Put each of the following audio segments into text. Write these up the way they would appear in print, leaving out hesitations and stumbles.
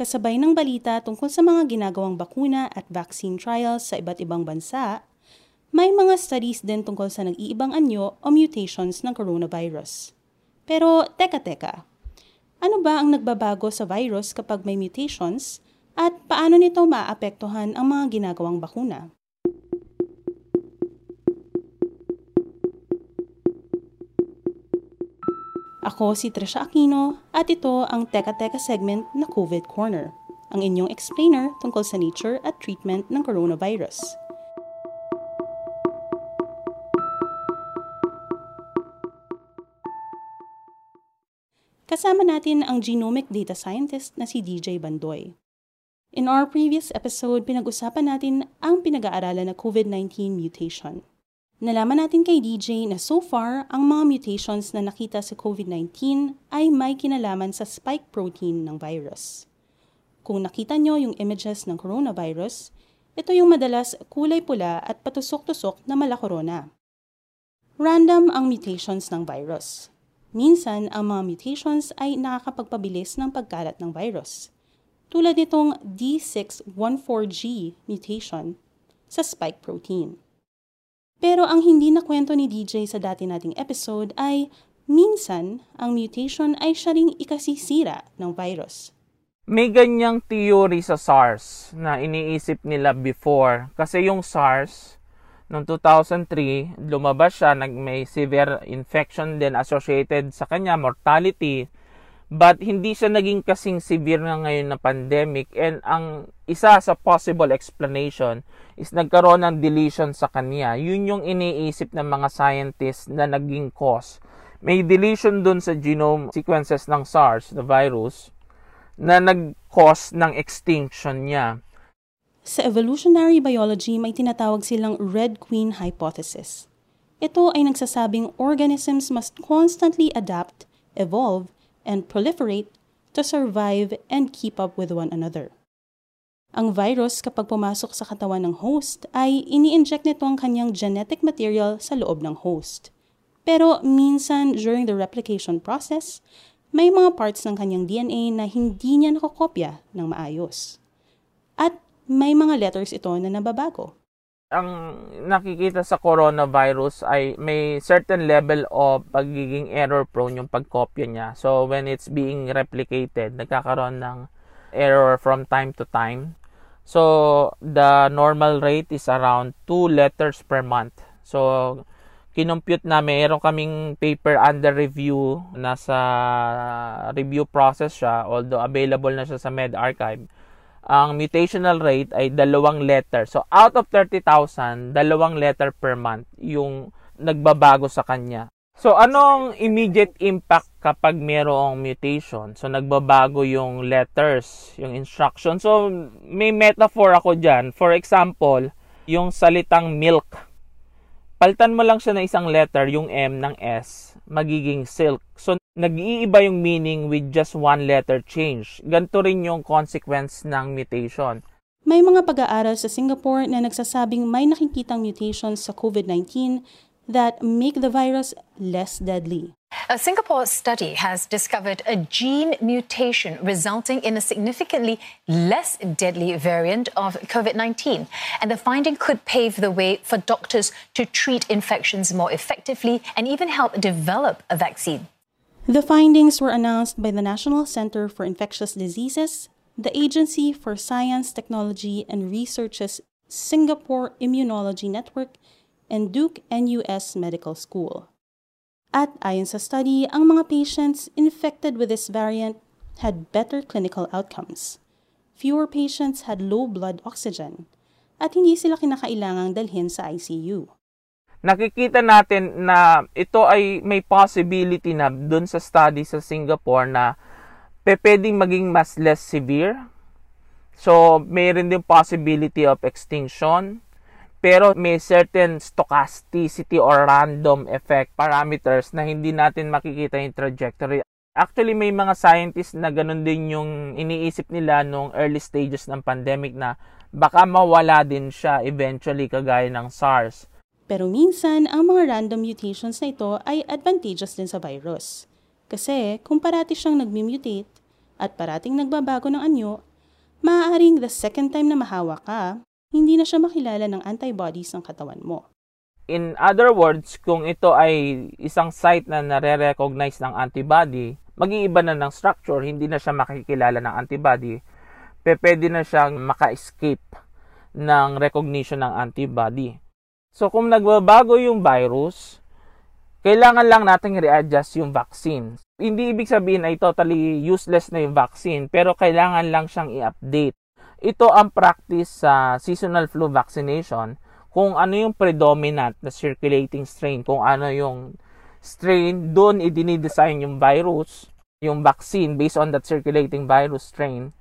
Kasabay ng balita tungkol sa mga ginagawang bakuna at vaccine trials sa iba't ibang bansa, may mga studies din tungkol sa nag-iibang anyo o mutations ng coronavirus. Pero teka-teka, ano ba ang nagbabago sa virus kapag may mutations at paano nito maapektuhan ang mga ginagawang bakuna? Ako si Trisha Aquino at ito ang Teka-Teka segment na COVID Corner, ang inyong explainer tungkol sa nature at treatment ng coronavirus. Kasama natin ang genomic data scientist na si DJ Bandoy. In our previous episode, pinag-usapan natin ang pinag-aaralan na COVID-19 mutation. Nalaman natin kay DJ na so far, ang mga mutations na nakita sa COVID-19 ay may kinalaman sa spike protein ng virus. Kung nakita nyo yung images ng coronavirus, ito yung madalas kulay pula at patusok-tusok na malakorona. Random ang mutations ng virus. Minsan, ang mga mutations ay nakakapagpabilis ng pagkalat ng virus. Tulad nitong D614G mutation sa spike protein. Pero ang hindi nakwento ni DJ sa dati nating episode ay minsan ang mutation ay siya ring ikasisira ng virus. May ganyang theory sa SARS na iniisip nila before. Kasi yung SARS, noong 2003, lumabas siya, may severe infection din associated sa kanya, mortality. But hindi siya naging kasing severe na ngayon na pandemic. And ang isa sa possible explanation is nagkaroon ng deletion sa kanya. Yun yung iniisip ng mga scientists na naging cause. May deletion dun sa genome sequences ng SARS, the virus, na nag-cause ng extinction niya. Sa evolutionary biology, may tinatawag silang Red Queen hypothesis. Ito ay nagsasabing organisms must constantly adapt, evolve, and proliferate to survive and keep up with one another. Ang virus kapag pumasok sa katawan ng host ay ini-inject nito ang kanyang genetic material sa loob ng host. Pero minsan during the replication process, may mga parts ng kanyang DNA na hindi niya nakokopya ng maayos. At may mga letters ito na nababago. Ang nakikita sa coronavirus ay may certain level of pagiging error-prone yung pagkopya niya. So, when it's being replicated, nagkakaroon ng error from time to time. So, the normal rate is around 2 letters per month. So, kinumpute na meron kaming paper under review. Nasa review process siya, although available na siya sa MedArchive. Ang mutational rate ay 2 letter. So, out of 30,000, 2 letter per month yung nagbabago sa kanya. So, anong immediate impact kapag merong mutation? So, nagbabago yung letters, yung instruction. So, may metaphor ako dyan. For example, yung salitang milk. Palitan mo lang siya na 1 letter, yung M ng S, magiging silk. So, nag-iiba yung meaning with just 1 letter change. Ganito rin yung consequence ng mutation. May mga pag-aaral sa Singapore na nagsasabing may nakikitang mutations sa COVID-19 that make the virus less deadly. A Singapore study has discovered a gene mutation resulting in a significantly less deadly variant of COVID-19. And the finding could pave the way for doctors to treat infections more effectively and even help develop a vaccine. The findings were announced by the National Center for Infectious Diseases, the Agency for Science, Technology and Research's Singapore Immunology Network, and Duke NUS Medical School. At ayon sa study, ang mga patients infected with this variant had better clinical outcomes. Fewer patients had low blood oxygen at hindi sila kinakailangang dalhin sa ICU. nakikita natin na ito ay may possibility na dun sa study sa Singapore na pwedeng maging mas less severe. So, mayroon din possibility of extinction. Pero may certain stochasticity or random effect parameters na hindi natin makikita yung trajectory. Actually, may mga scientists na ganun din yung iniisip nila nung early stages ng pandemic na baka mawala din siya eventually kagaya ng SARS. Pero minsan, ang mga random mutations na ito ay advantageous din sa virus. Kasi kung parati siyang nagmi-mutate at parating nagbabago ng anyo, maaaring the second time na mahawa ka, hindi na siya makilala ng antibodies ng katawan mo. In other words, kung ito ay isang site na nare-recognize ng antibody, mag-iiba na ng structure, hindi na siya makikilala ng antibody, pwede na siyang maka-escape ng recognition ng antibody. So kung nagbabago yung virus, kailangan lang nating re-adjust yung vaccine. Hindi ibig sabihin ay totally useless na yung vaccine, pero kailangan lang siyang i-update. Ito ang practice sa seasonal flu vaccination, kung ano yung predominant na circulating strain, kung ano yung strain, doon i-design yung virus, yung vaccine based on that circulating virus strain.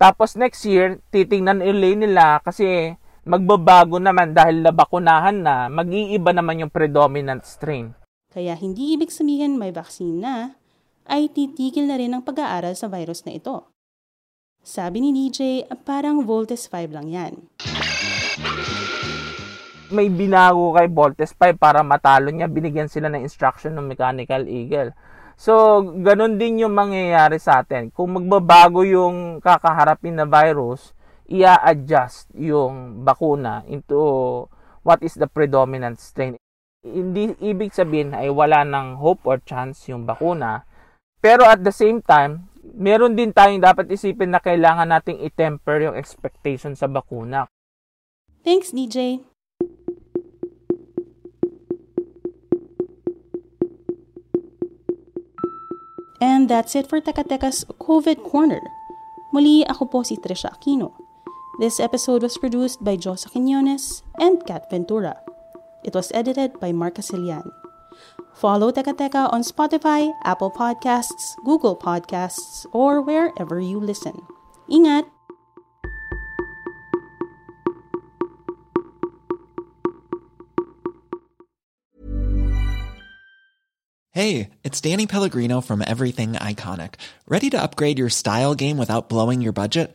Tapos next year, titingnan ulit nila kasi magbabago naman dahil nabakunahan na, mag-iiba naman yung predominant strain. Kaya hindi ibig sabihin may vaccine na, ay titigil na rin ang pag-aaral sa virus na ito. Sabi ni DJ, parang Voltes 5 lang yan. May binago kay Voltes 5 para matalo niya. Binigyan sila ng instruction ng Mechanical Eagle. So, ganun din yung mangyayari sa atin. Kung magbabago yung kakaharapin na virus, i-adjust yung bakuna into what is the predominant strain. Hindi ibig sabihin ay wala ng hope or chance yung bakuna. Pero at the same time, meron din tayong dapat isipin na kailangan nating i-temper yung expectation sa bakuna. Thanks, DJ! And that's it for Teka-Teka's COVID Corner. Muli, ako po si Trisha Aquino. This episode was produced by Joseph Quiñones and Kat Ventura. It was edited by Marc Asilian. Follow Teka-Teka on Spotify, Apple Podcasts, Google Podcasts, or wherever you listen. Ingat! Hey, it's Danny Pellegrino from Everything Iconic. Ready to upgrade your style game without blowing your budget?